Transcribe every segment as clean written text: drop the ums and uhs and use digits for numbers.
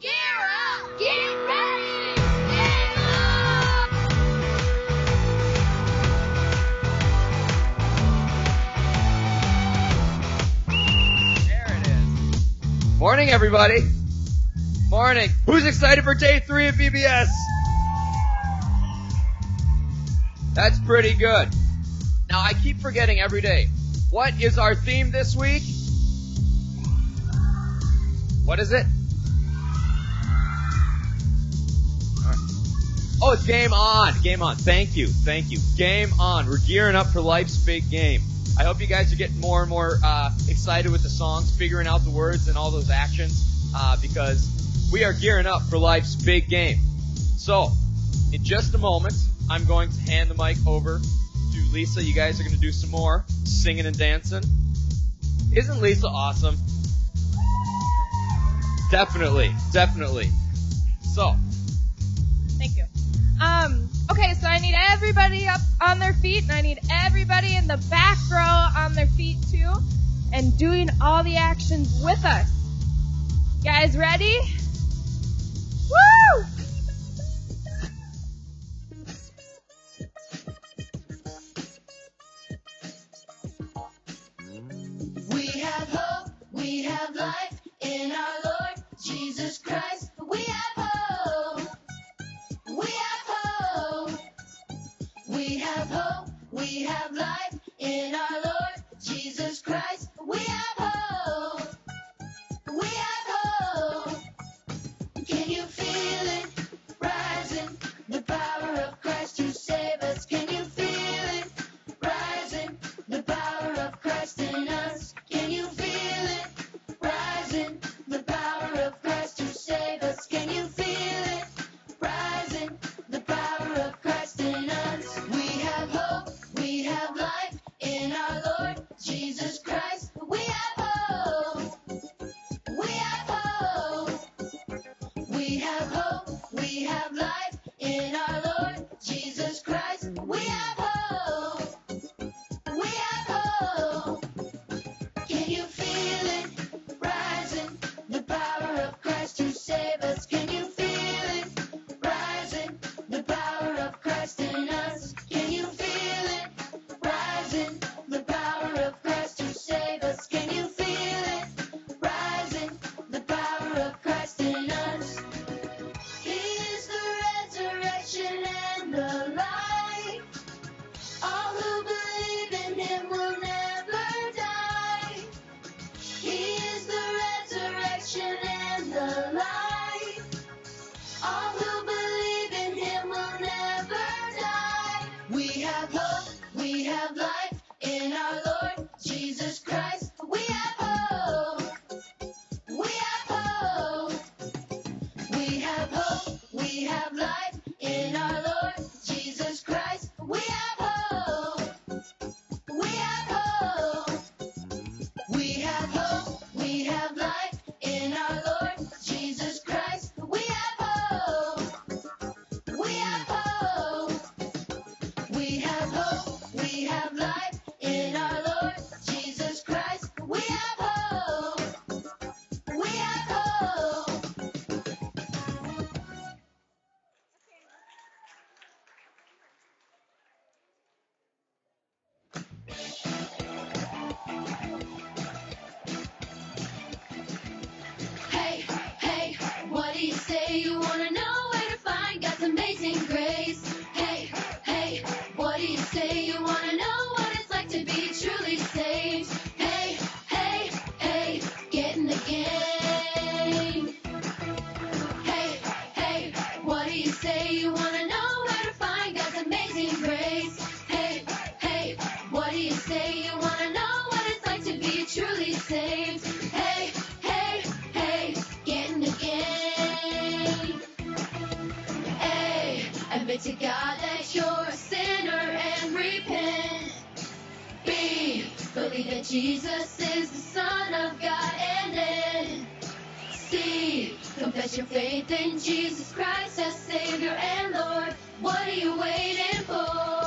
Gear up! Get ready! Get up! There it is. Morning, everybody. Morning. Who's excited for day 3 of VBS? That's pretty good. Now, I keep forgetting every day. What is our theme this week? What is it? Oh, it's game on. Game on. Thank you. Game on. We're gearing up for life's big game. I hope you guys are getting more and more excited with the songs, figuring out the words and all those actions, because we are gearing up for life's big game. So, in just a moment, I'm going to hand the mic over to Lisa. You guys are going to do some more singing and dancing. Isn't Lisa awesome? Definitely. So. Thank you. Okay, so I need everybody up on their feet, and I need everybody in the back row on their feet, too, and doing all the actions with us. Guys, ready? Woo! We have hope, we have life in our Lord Jesus Christ. We have hope. We have life in our Lord Jesus Christ. We have hope. We have hope. Can you feel it rising? The power of Christ to save us. Can you feel it rising? The power of Christ in us. Can you feel it rising? The power of Christ to save us. Can you feel it rising? The power of Christ in us. We have hope. We have life in our Lord Jesus Christ. We have hope. We have life in our Lord Jesus Christ. We have hope. Can you feel it rising? The power of Christ to save us. Can you feel it rising? The power of Christ in us. Can you feel it rising? The power of Christ to save us. Can you feel it rising? The power of Christ in us. Is the resurrection and the life. All who believe in him will never die. He is the resurrection and the life. All who believe in him will never die. We have hope, we have life in our Lord Jesus Christ. We have hope. We have life in our Lord Jesus Christ. We have hope. We have life in our Lord Jesus Christ. We have hope. We have life in our Lord Jesus Christ. We have hope. Hey, hey, what do you say? You wanna know where to find God's amazing grace? Hey, hey, what do you say? You wanna know what it's like to be truly saved? Hey, hey, hey, get in the game. Hey, hey, what do you say? You wanna know where to find God's amazing grace? Hey, hey, what do you say? You wanna know what it's like to be truly saved? Hey, hey, hey, get in the game. Hey, admit to God that you're a sinner and repent. B, believe that Jesus is the Son of God, and then C, confess your faith in Jesus Christ as Savior and Lord. What are you waiting for?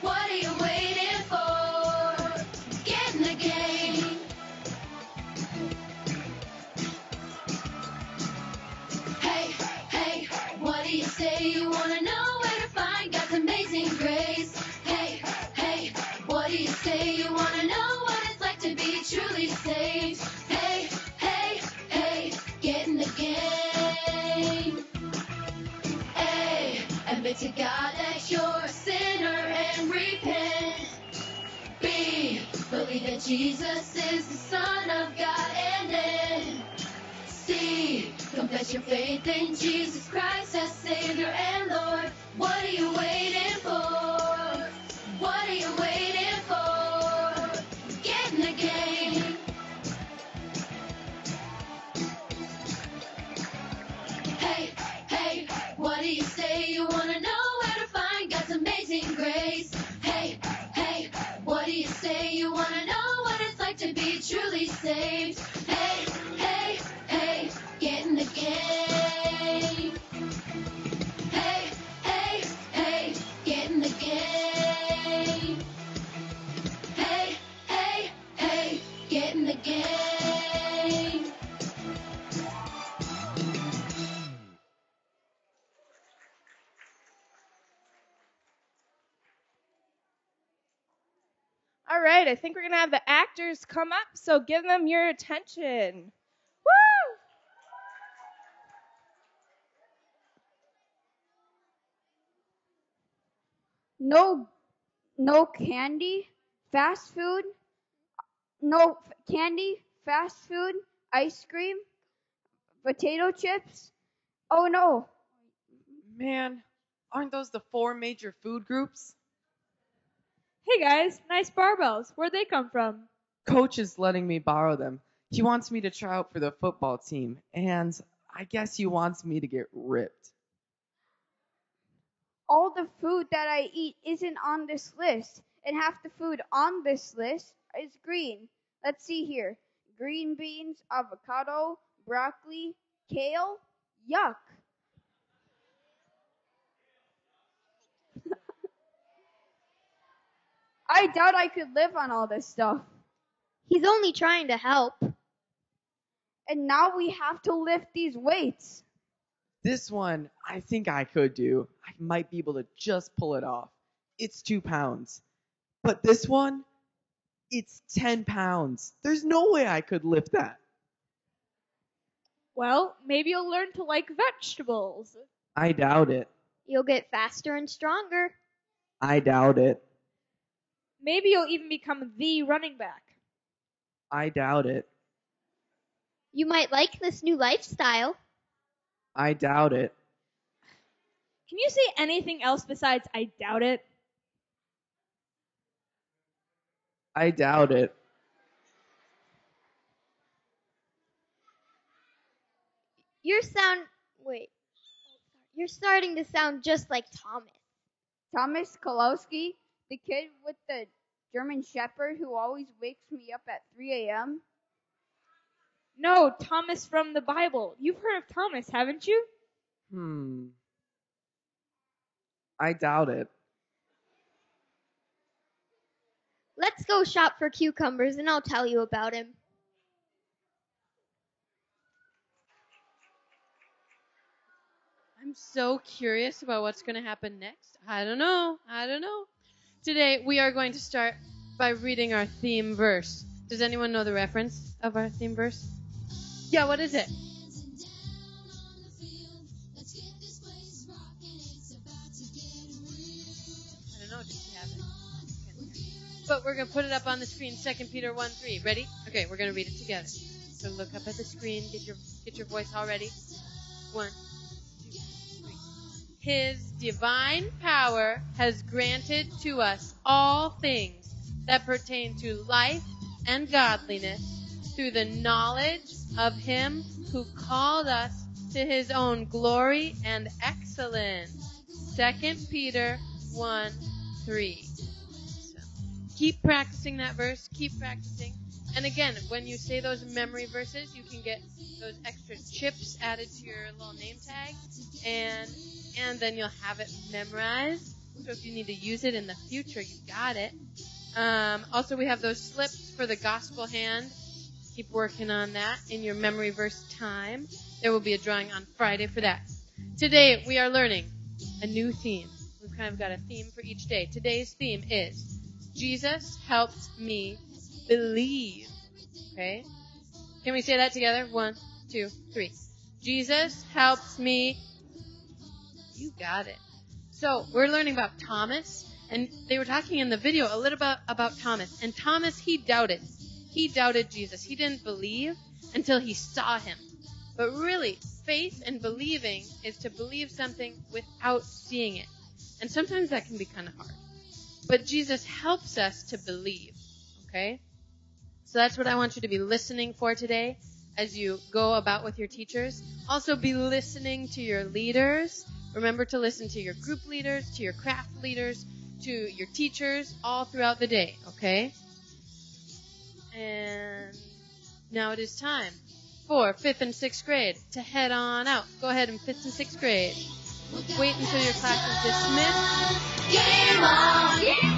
What are you waiting for? Get in the game. say you want to know where to find God's amazing grace. Hey, hey, what do you say you want to know what it's like to be truly saved? Hey, hey, hey, get in the game. Hey, admit to God that you're a sinner and repent. B, believe that Jesus is the Son of God and then C, confess your faith in Jesus Christ as Savior and Lord. What are you waiting for? What are you waiting for? Get in the game. Hey, hey, what do you say you want to know where to find God's amazing grace? Hey, hey, what do you say you want to know what it's like to be truly saved? Hey, hey, hey, get in the game. Hey, hey, hey, get in the game. Hey, hey, hey, get in the game. All right, I think we're going to have the actors come up, so give them your attention. Woo! No candy, fast food, no candy, fast food, ice cream, potato chips. Oh, no. Man, aren't those the four major food groups? Hey guys, nice barbells. Where'd they come from? Coach is letting me borrow them. He wants me to try out for the football team, and I guess he wants me to get ripped. All the food that I eat isn't on this list, and half the food on this list is green. Let's see here. Green beans, avocado, broccoli, kale. Yuck. I doubt I could live on all this stuff. He's only trying to help. And now we have to lift these weights. This one, I think I could do. I might be able to just pull it off. It's 2 pounds. But this one, it's 10 pounds. There's no way I could lift that. Well, maybe you'll learn to like vegetables. I doubt it. You'll get faster and stronger. I doubt it. Maybe you'll even become the running back. I doubt it. You might like this new lifestyle. I doubt it. Can you say anything else besides I doubt it? I doubt it. You're starting to sound just like Thomas. Thomas Kolowski? The kid with the German Shepherd who always wakes me up at 3 a.m.? No, Thomas from the Bible. You've heard of Thomas, haven't you? I doubt it. Let's go shop for cucumbers and I'll tell you about him. I'm so curious about what's going to happen next. I don't know. Today, we are going to start by reading our theme verse. Does anyone know the reference of our theme verse? Yeah, what is it? I don't know. Did you have it? But we're going to put it up on the screen, 2 Peter 1:3. Ready? Okay, we're going to read it together. So look up at the screen. Get your voice all ready. 1, 2, 3. His divine power has granted to us all things that pertain to life and godliness through the knowledge of him who called us to his own glory and excellence. 2 Peter 1:3. So keep practicing that verse. Keep practicing. And again, when you say those memory verses, you can get those extra chips added to your little name tag. And then you'll have it memorized. So if you need to use it in the future, you got it. Also, we have those slips for the gospel hand. Keep working on that in your memory verse time. There will be a drawing on Friday for that. Today we are learning a new theme. We've kind of got a theme for each day. Today's theme is Jesus helped me believe. Okay? Can we say that together? 1, 2, 3. Jesus helped me. You got it. So we're learning about Thomas. And they were talking in the video a little bit about Thomas. And Thomas, he doubted. He doubted Jesus. He didn't believe until he saw him. But really, faith and believing is to believe something without seeing it. And sometimes that can be kind of hard. But Jesus helps us to believe. Okay? So that's what I want you to be listening for today as you go about with your teachers. Also be listening to your leaders. Remember to listen to your group leaders, to your craft leaders, to your teachers all throughout the day, okay? And now it is time for 5th and 6th grade to head on out. Go ahead in 5th and 6th grade. Wait until your class is dismissed. Game on!